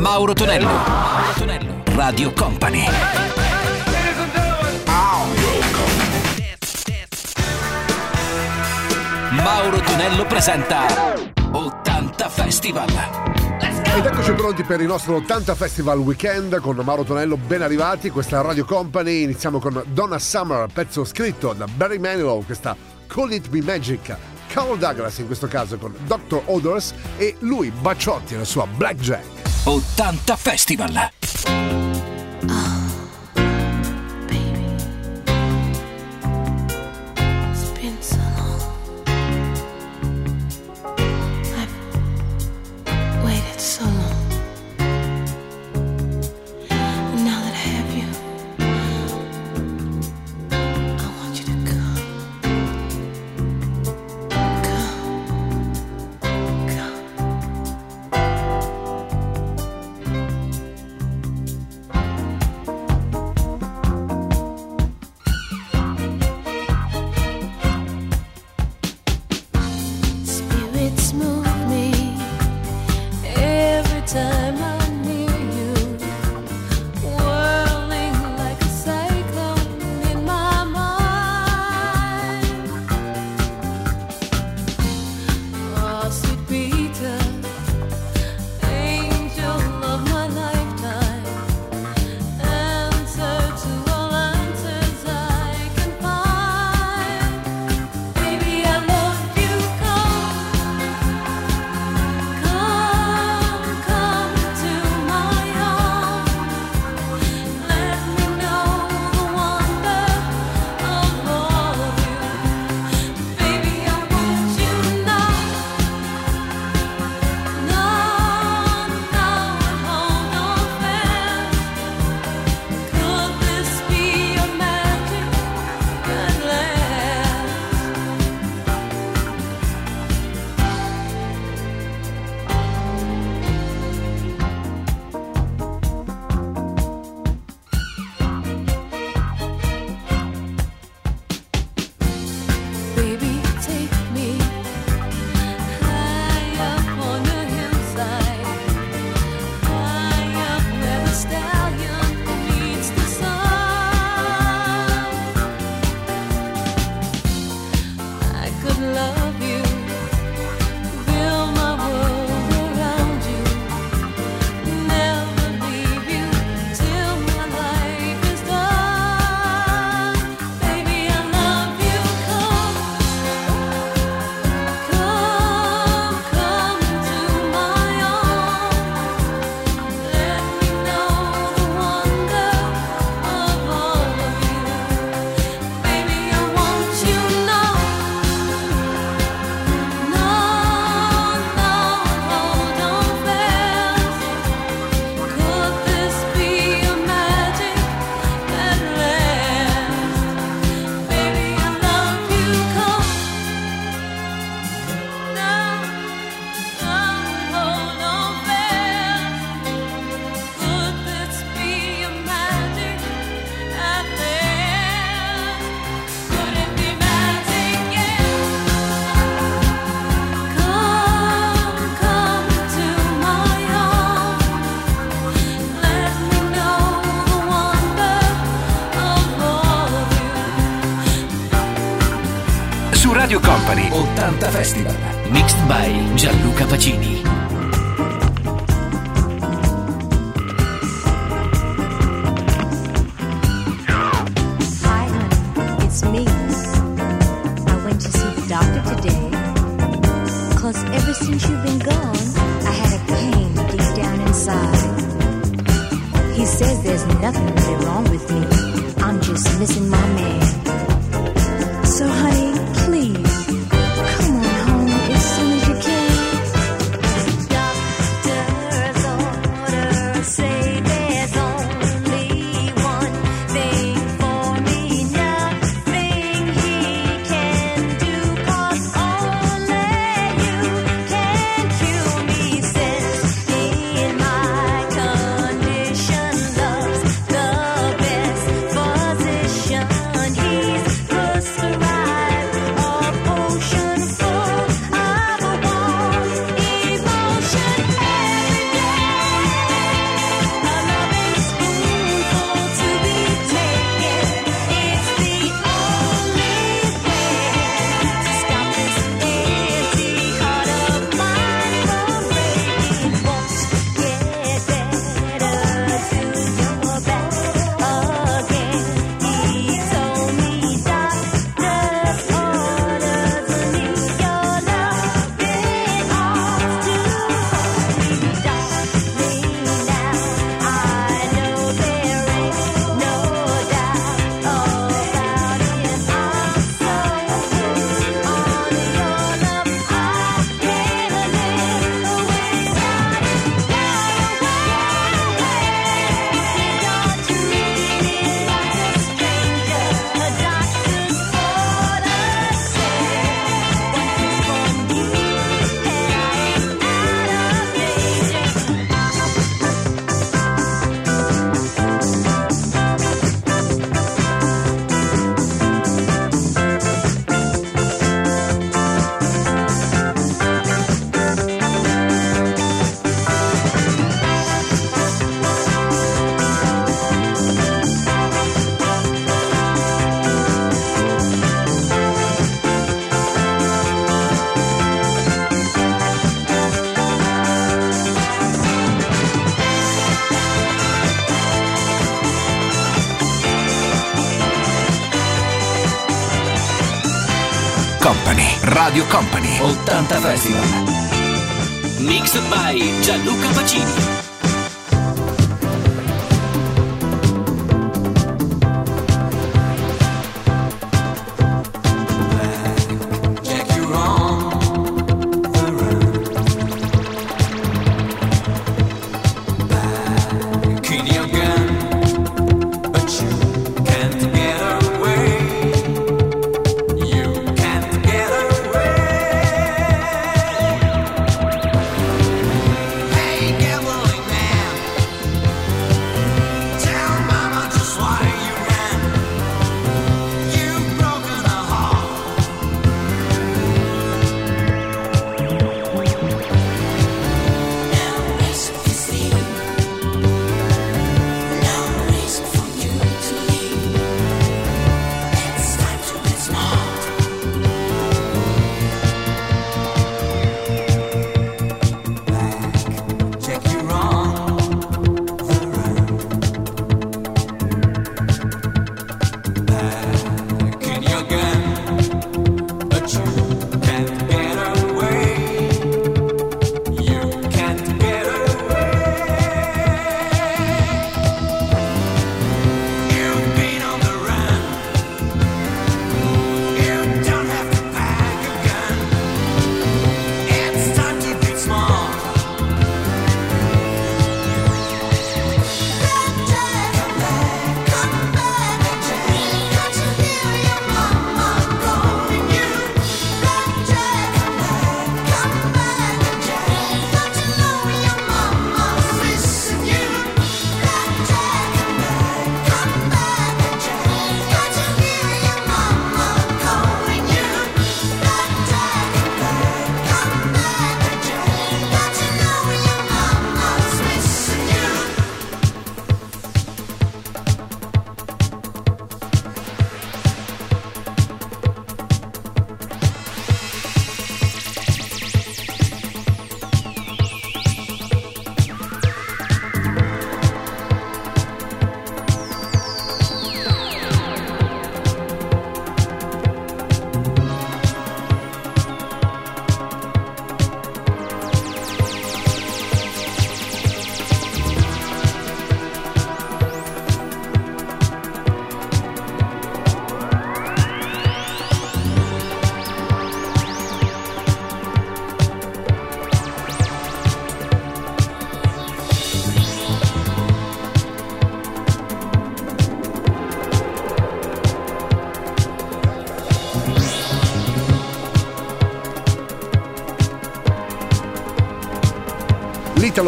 Mauro Tonello, Radio Company. Mauro Tonello presenta 80 Festival. Ed eccoci pronti per il nostro 80 Festival Weekend con Mauro Tonello, ben arrivati. Questa Radio Company, iniziamo con Donna Summer, pezzo scritto da Barry Manilow, questa Call It Be Magic, Carl Douglas in questo caso con Dr. Odors e lui Baciotti nella sua Blackjack. 80 Festival. Radio Company 80 Festival, mixed by Gianluca Pacini. Radio Company 80 Festival. Mixed by Gianluca Pacini.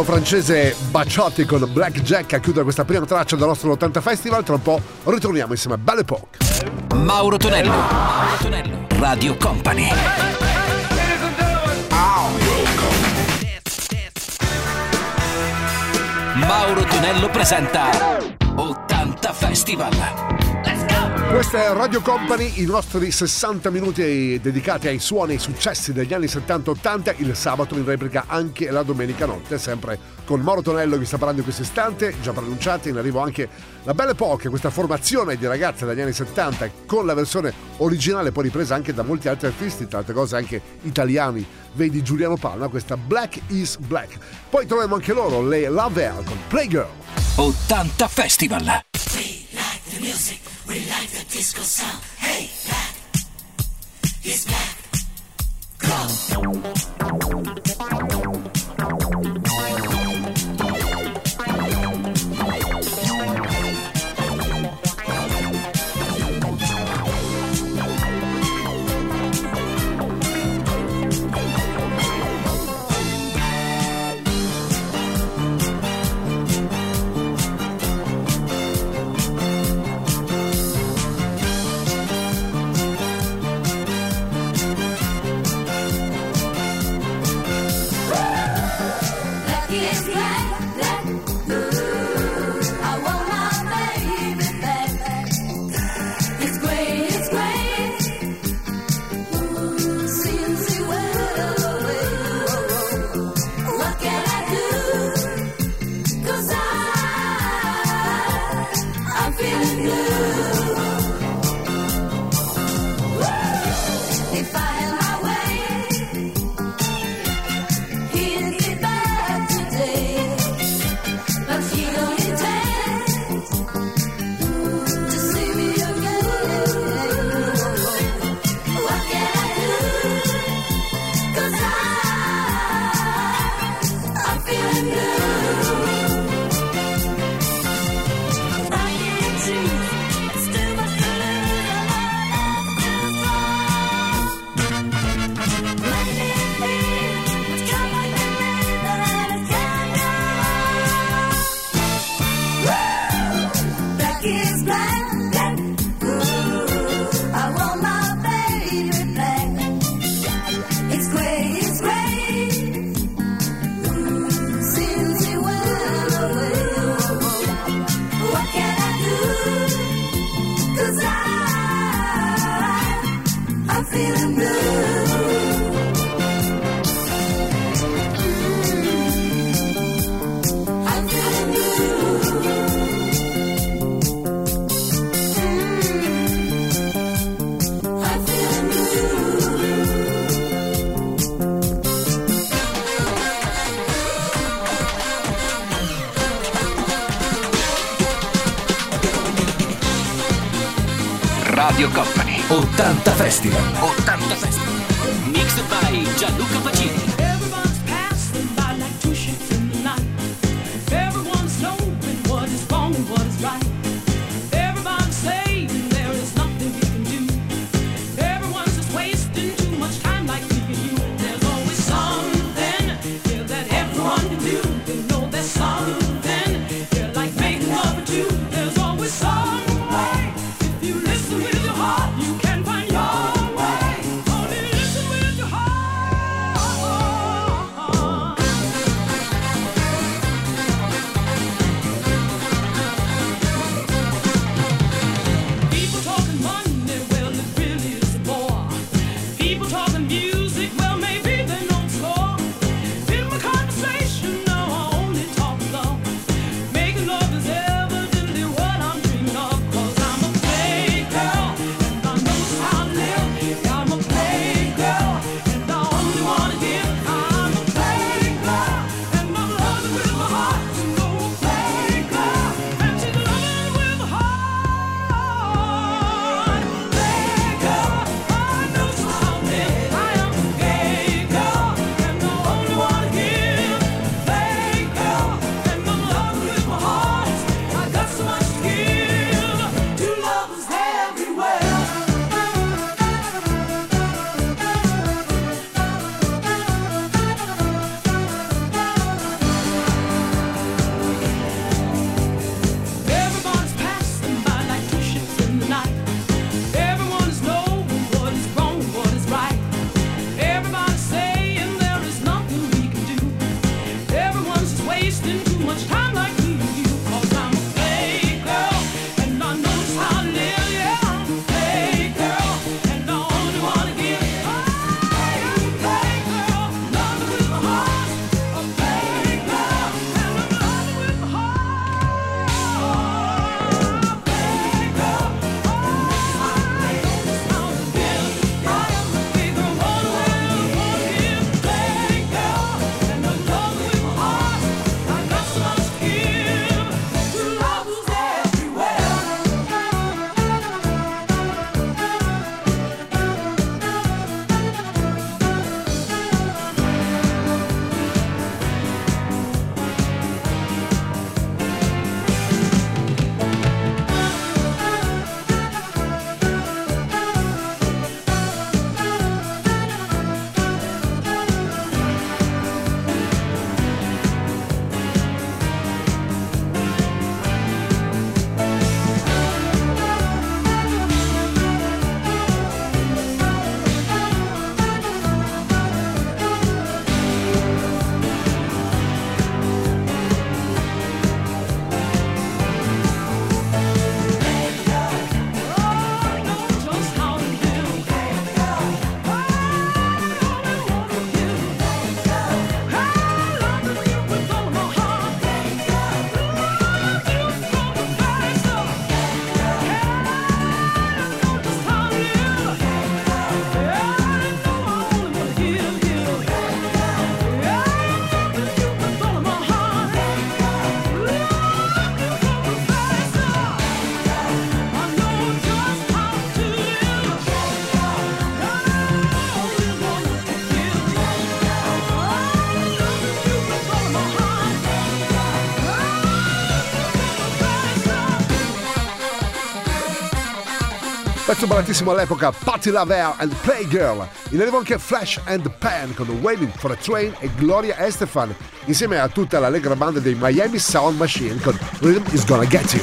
Francese Baciotti con Blackjack a chiudere questa prima traccia del nostro 80 Festival. Tra un po' ritorniamo insieme a Belle Epoque. Mauro Tonello, Radio Company. Mauro Tonello presenta 80 Festival. Questa è Radio Company, i nostri 60 minuti dedicati ai suoni e ai successi degli anni 70-80, il sabato in replica anche la domenica notte, sempre con Mauro Tonello che vi sta parlando in questo istante, già pronunciate, in arrivo anche la Belle Epoque, questa formazione di ragazze dagli anni 70 con la versione originale poi ripresa anche da molti altri artisti, tra altre cose anche italiani, vedi Giuliano Palma, questa Black Is Black. Poi troviamo anche loro, le Love Air con Playgirl. 80 Festival. We like the music. We like the disco sound. Hey, black is black. If I am my way. Radio Company 80 Festival 80 Festival mixed by Gianluca Pacini. Pezzo ballantissimo all'epoca, Patti LaBelle and Playgirl. In arrivo anche Flash and Pan con Waiting for a Train e Gloria Estefan, insieme a tutta l'allegra banda dei Miami Sound Machine con Rhythm Is Gonna Get You.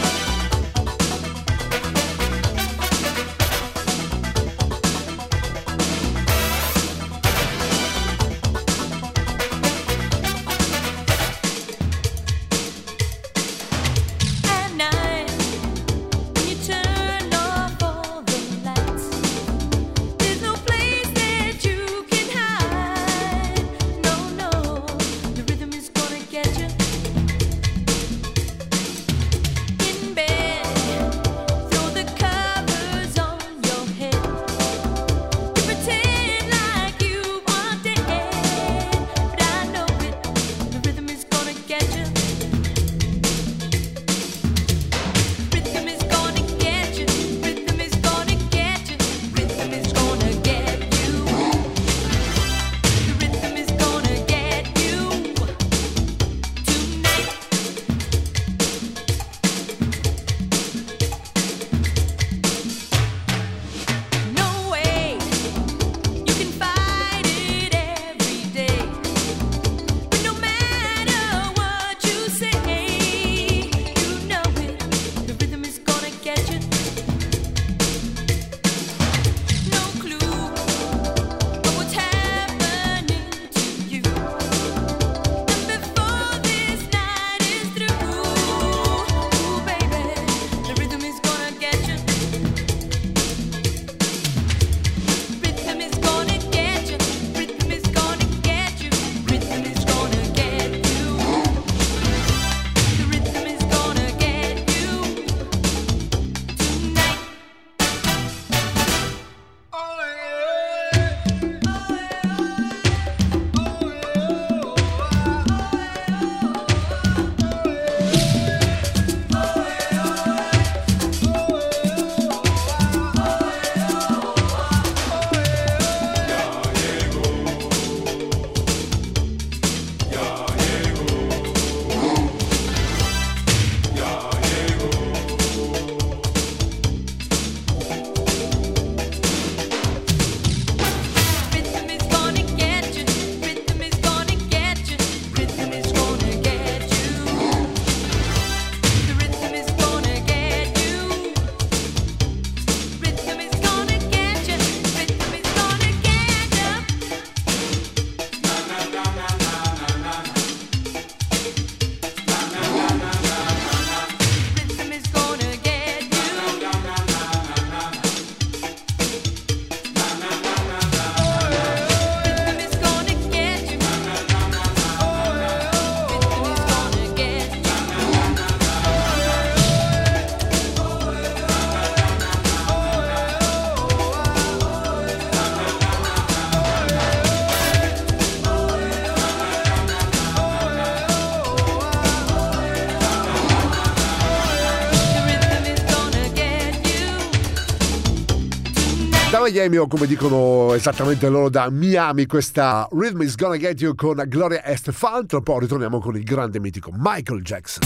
Miami, o come dicono esattamente loro, da Miami, questa Rhythm Is Gonna Get You con Gloria Estefan. Tra poco ritorniamo con il grande mitico Michael Jackson.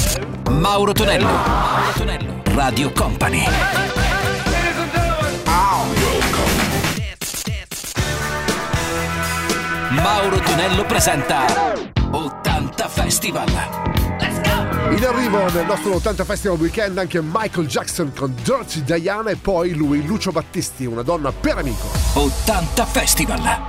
Mauro Tonello, Mauro Tonello, Radio Company. Mauro Tonello presenta 80 Festival. In arrivo nel nostro 80 Festival Weekend anche Michael Jackson con Dirty Diana e poi lui, Lucio Battisti, Una donna per amico. 80 Festival.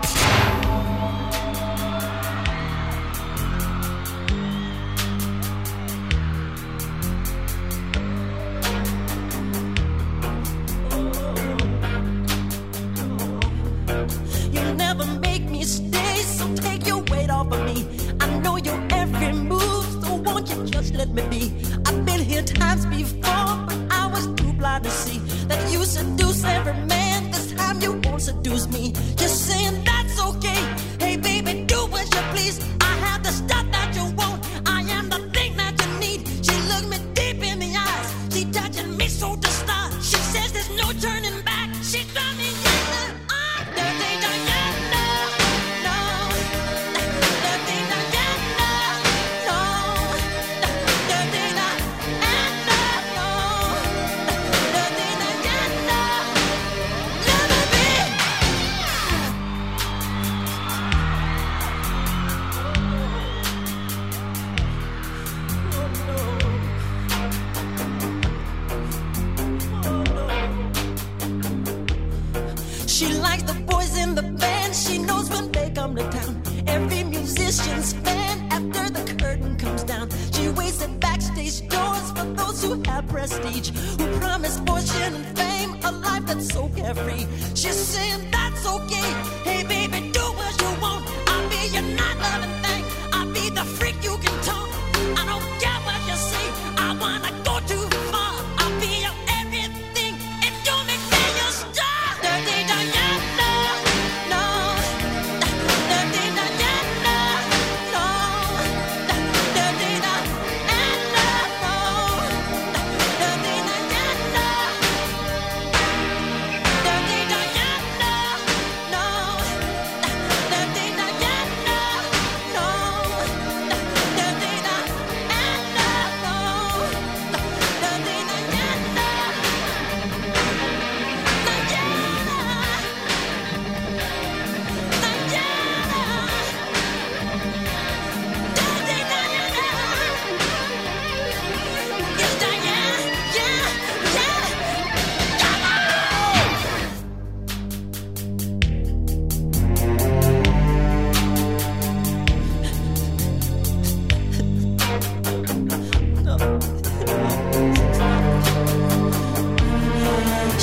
every musician's fan after the curtain comes down. She waits at backstage doors for those who have prestige, who promise fortune and fame, a life that's so carefree. She's saying that's okay. Hey baby, do what you want. I'll be your night loving thing. I'll be the freak you can talk. I don't care what you say. I wanna go too far. I'll be your everything. If you make me your star, Dirty Diana, no, Dirty Diana, no, Dirty Diana, no, Dirty Diana, Dirty Diana, no, Dirty Diana, no, Dirty Diana, no.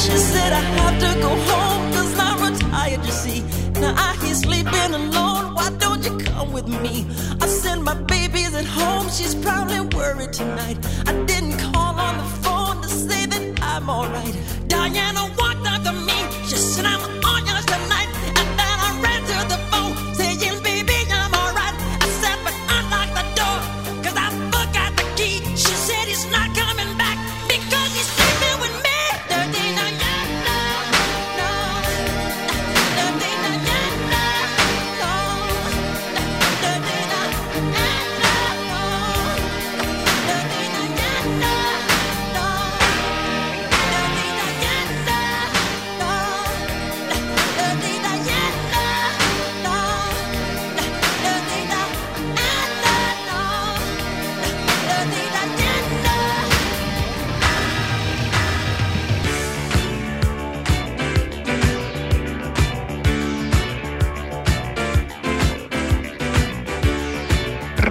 She said I have to go home cause I'm retired, you see. Now I hear sleeping alone, why don't you come with me? I said my baby's at home, she's probably worried tonight. I didn't call on the phone to say that I'm alright. Diana walked up to me, she said I'm on yours tonight. And then I ran to the phone, saying baby I'm alright. I said but unlock the door cause I forgot the key. She said he's not coming back because he's sleeping with me. Dirty Diana, no, Dirty Diana, no, Dirty Diana, no.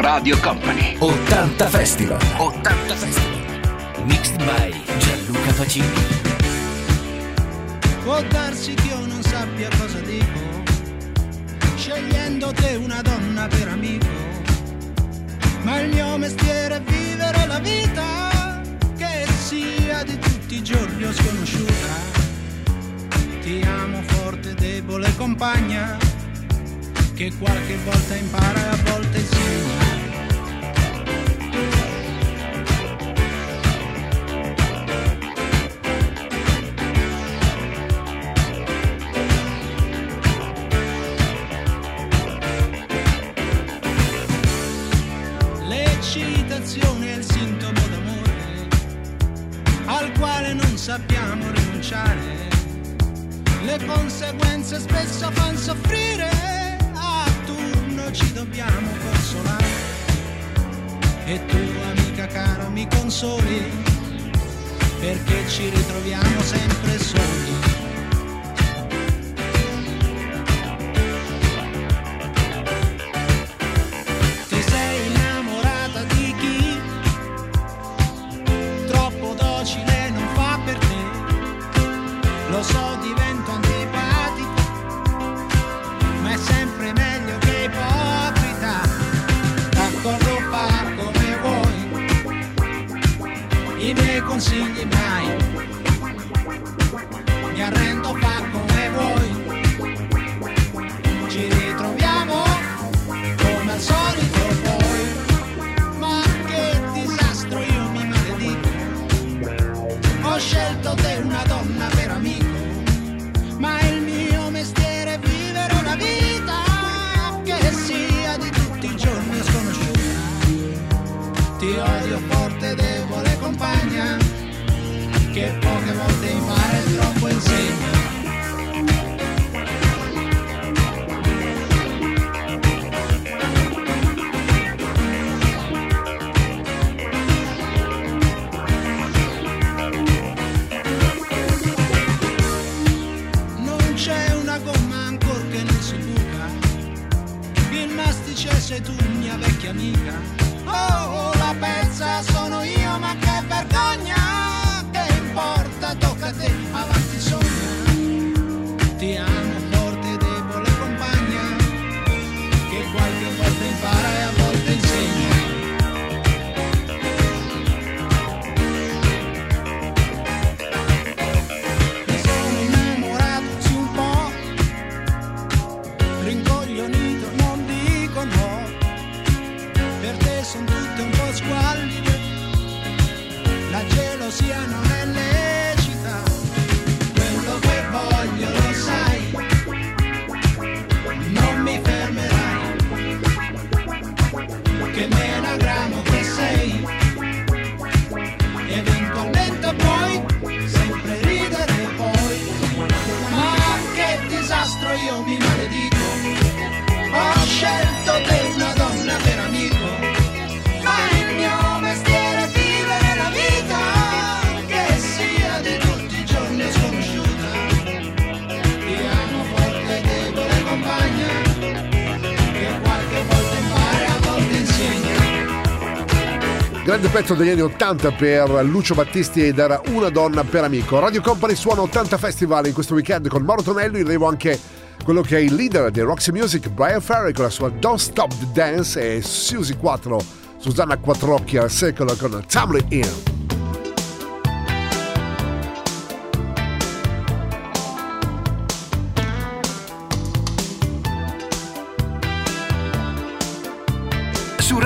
Radio Company 80 Festival. 80 Festival. Mixed by Gianluca Pacini. Può darsi che io non sappia cosa dico, scegliendo te una donna per amico, ma il mio mestiere è vivere la vita, che sia di tutti i giorni o sconosciuta. Ti amo forte, debole compagna, che qualche volta impara e a volte insegna. L'eccitazione è il sintomo d'amore al quale non sappiamo rinunciare. Le conseguenze spesso fan soffrire, a turno ci dobbiamo consolare. E tu amica cara mi consoli, perché ci ritroviamo sempre soli. Ti sei innamorata di chi troppo docile non fa per te. Lo so, divento antipatico, ma è sempre meglio che ipocrita. D'accordo, fa come vuoi, i miei consigli mai. Mi arrendo, fa come vuoi. Ci ritroviamo come al solito poi. Ma che disastro, io mi maledico. Ho scelto te una donna per amico, ma il mio mestiere è vivere una vita che sia di tutti i giorni sconosciuta. Ti odio forte, debole compagna, che poche volte impara e troppo insegna. fantastice sei tu, mia vecchia amica. Oh, la pezza sono io, ma che vergogna. Che importa, tocca a te, avanti sogna. Ti amo forte, debole compagna, che qualche volta impara e a volte insegna. Squallide, la gelosia non è lecita, quello che voglio lo sai, non mi fermerai, che menagramo che sei, eventualmente poi, sempre ridere poi, ma che disastro io mi maledico, ho scelto te una donna per amico. Grande pezzo degli anni 80 per Lucio Battisti ed era Una donna per amico. Radio Company suona 80 Festival in questo weekend con Mauro Tonello, in arrivo anche quello che è il leader di Roxy Music, Brian Ferry, con la sua Don't Stop the Dance, e Susie Quattro, Susanna Quattrocchia al secolo con Tumbling In. Su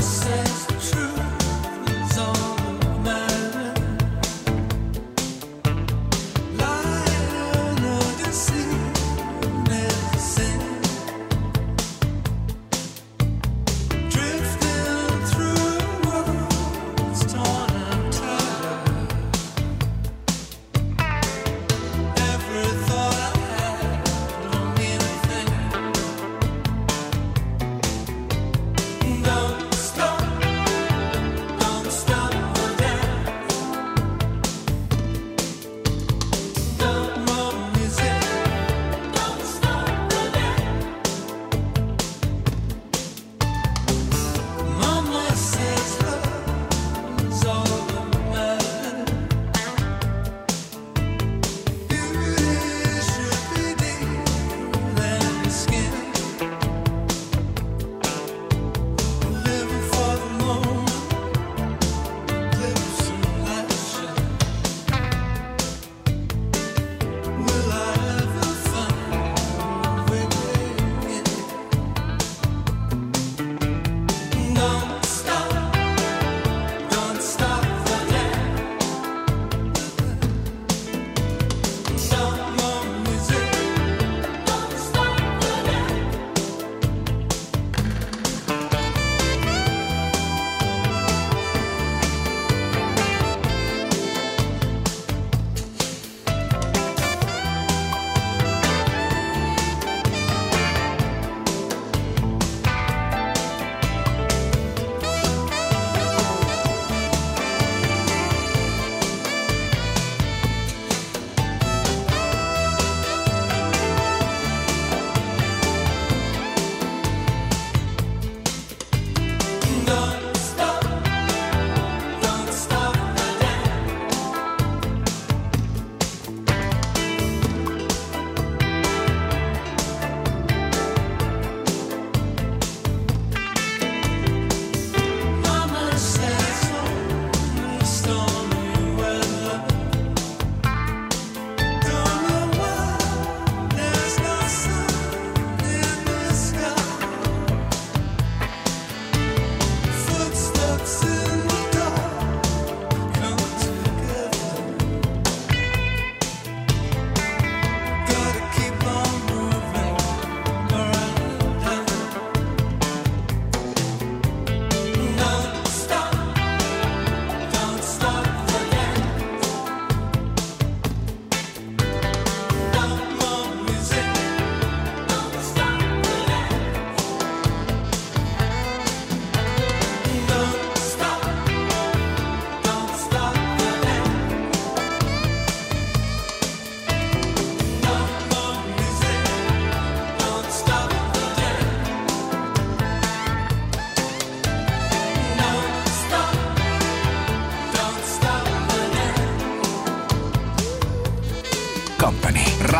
says truth is all that matters. Lying or deceiving is a sin. Drifting through worlds torn and tattered. Every thought I don't stop.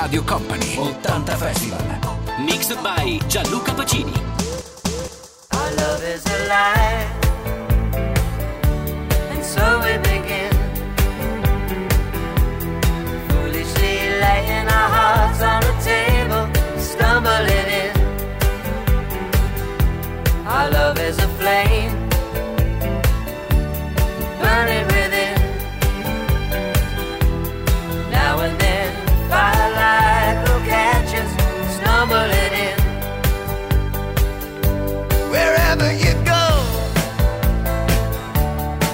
Radio Company 80 Festival. Mixed by Gianluca Pacini. Our love is alive, and so we begin. Foolishly laying our hearts on the table, stumbling in. Our love is a flame, burning within. Now and then, firelight will catch us stumbling in. Wherever you go,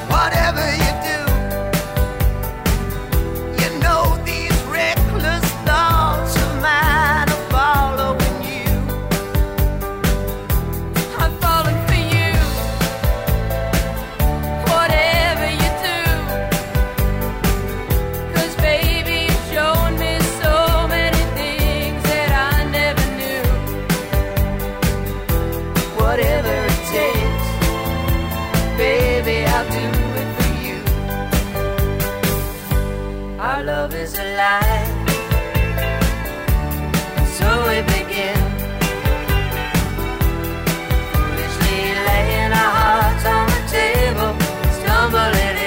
whatever you do, you know these reckless thoughts of mine are following you. I'm falling for you. Whatever you do, 'cause baby, you've shown me so many things that I never knew. Whatever it takes, baby, I'll do it for you. Our love is alive, and so it begins. Foolishly laying our hearts on the table, stumbling in.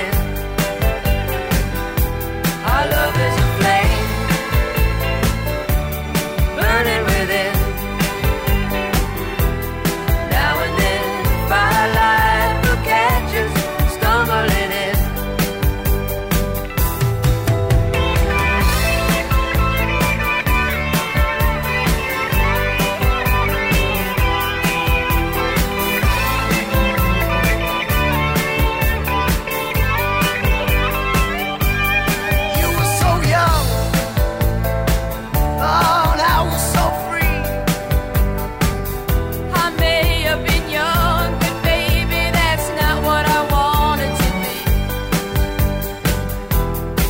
Our love is a flame, burning within. Now and then, firelight will catch us stumbling in. You were so young, oh, and I was so free. I may have been young, but baby, that's not what I wanted to be.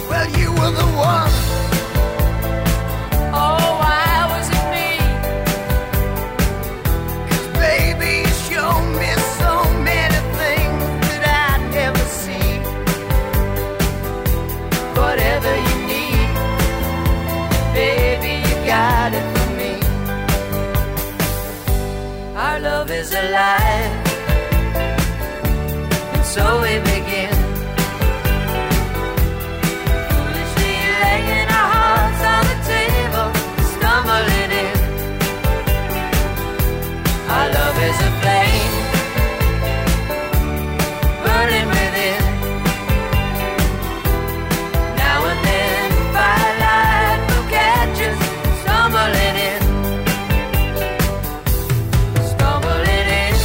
Well, you were the one, Oh, why was it me? 'cause baby, you showed me so many things that I'd never seen. Whatever you need, baby, you got it for me. Our love is alive, and so we begin. Foolishly laying our hearts on the table, stumbling in. Our love is a flame, burning within. Now and then, firelight will catch us stumbling in. Stumbling in.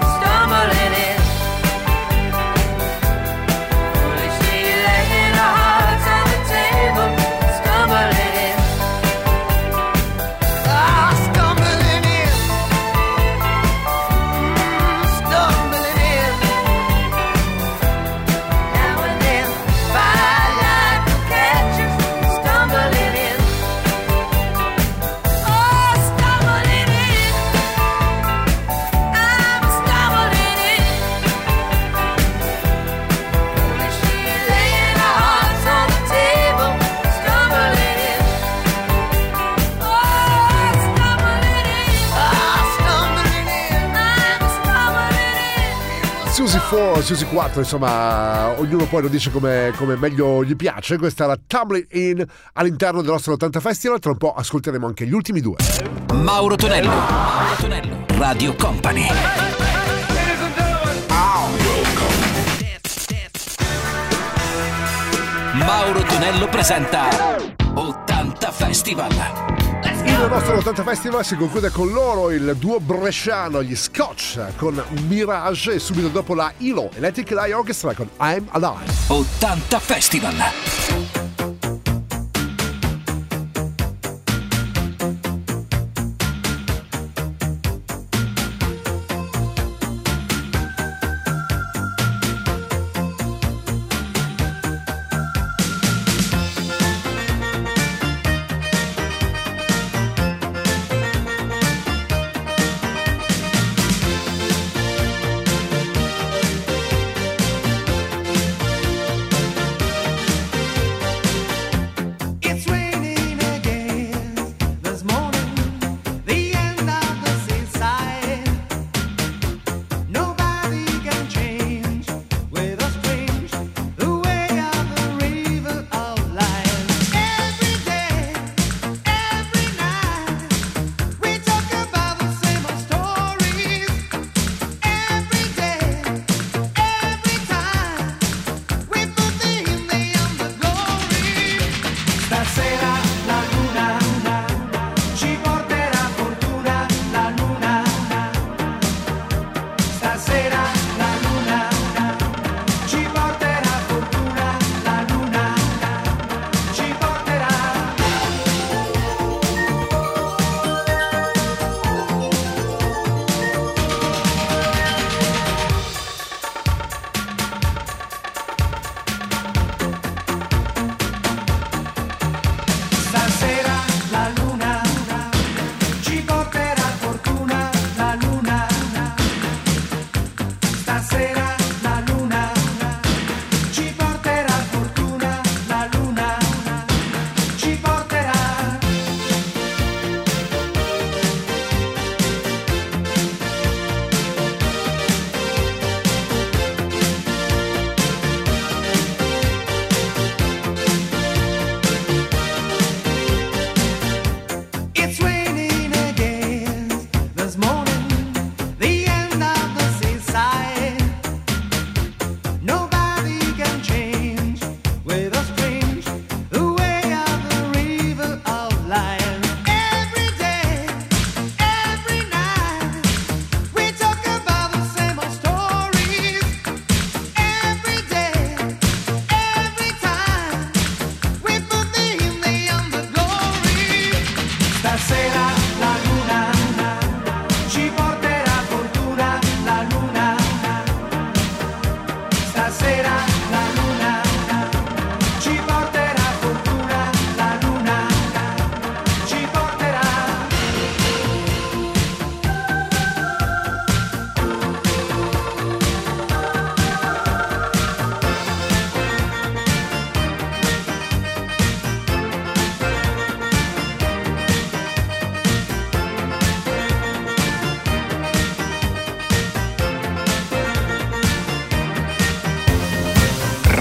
Stumbling in. Foolishly laying our hearts on the table, stumbling in. Ah, stumbling in. Stumbling in. Now and then, firelight will catch us stumbling in. Oh, stumbling in. I'm stumbling in. Foolishly laying our hearts on the table, stumbling in. Oh, stumbling in. Ah, stumbling in. I'm stumbling in. Susie 4, Susie 4, insomma, ognuno poi lo dice come meglio gli piace. Questa è la Tumbling In all'interno del nostro 80 Festival. Tra un po' ascolteremo anche gli ultimi due. Mauro Tonello. Mauro Tonello. Radio Company. Mauro Tonello presenta 80 Festival. Il nostro 80 Festival si conclude con loro, il duo bresciano, gli Scotch, con Mirage, e subito dopo la ILO, Electric Light Orchestra, con I'm Alive. 80 Festival.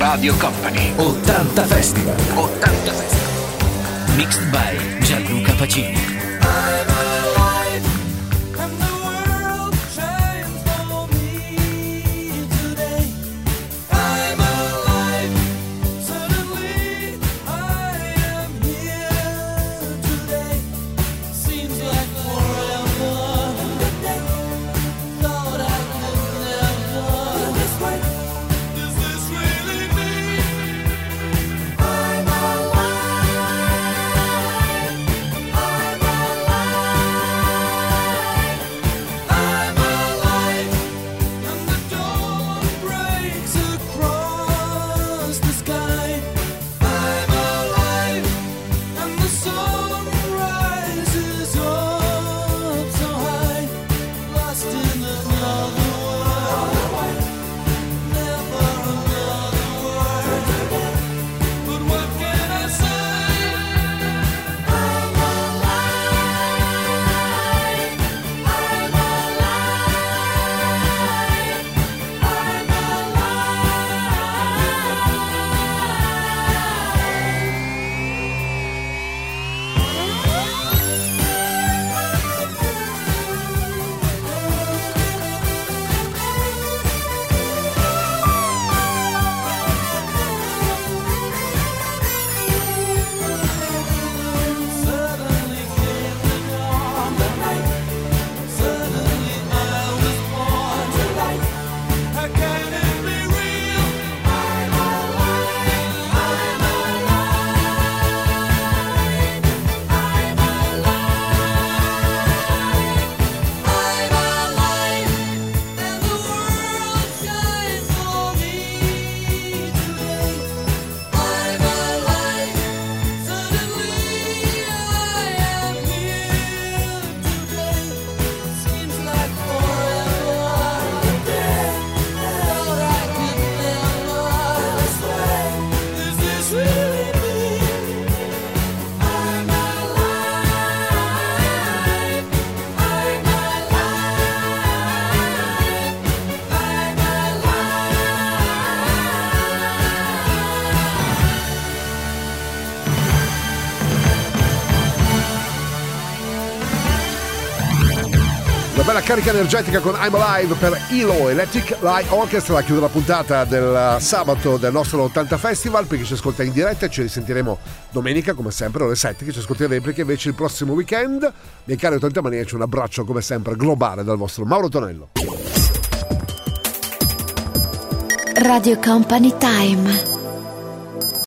Radio Company. 80 Festival. 80 Festival. Mixed by Gianluca Pacini. Bella carica energetica con I'm Alive per ILO, Electric Light Orchestra. Chiude la puntata del sabato del nostro 80 Festival. Per chi ci ascolta in diretta, ci risentiremo domenica come sempre alle 7, che ci ascolta in replica invece il prossimo weekend. Miei cari 80 Mania, c'è un abbraccio come sempre globale dal vostro Mauro Tonello. Radio Company Time.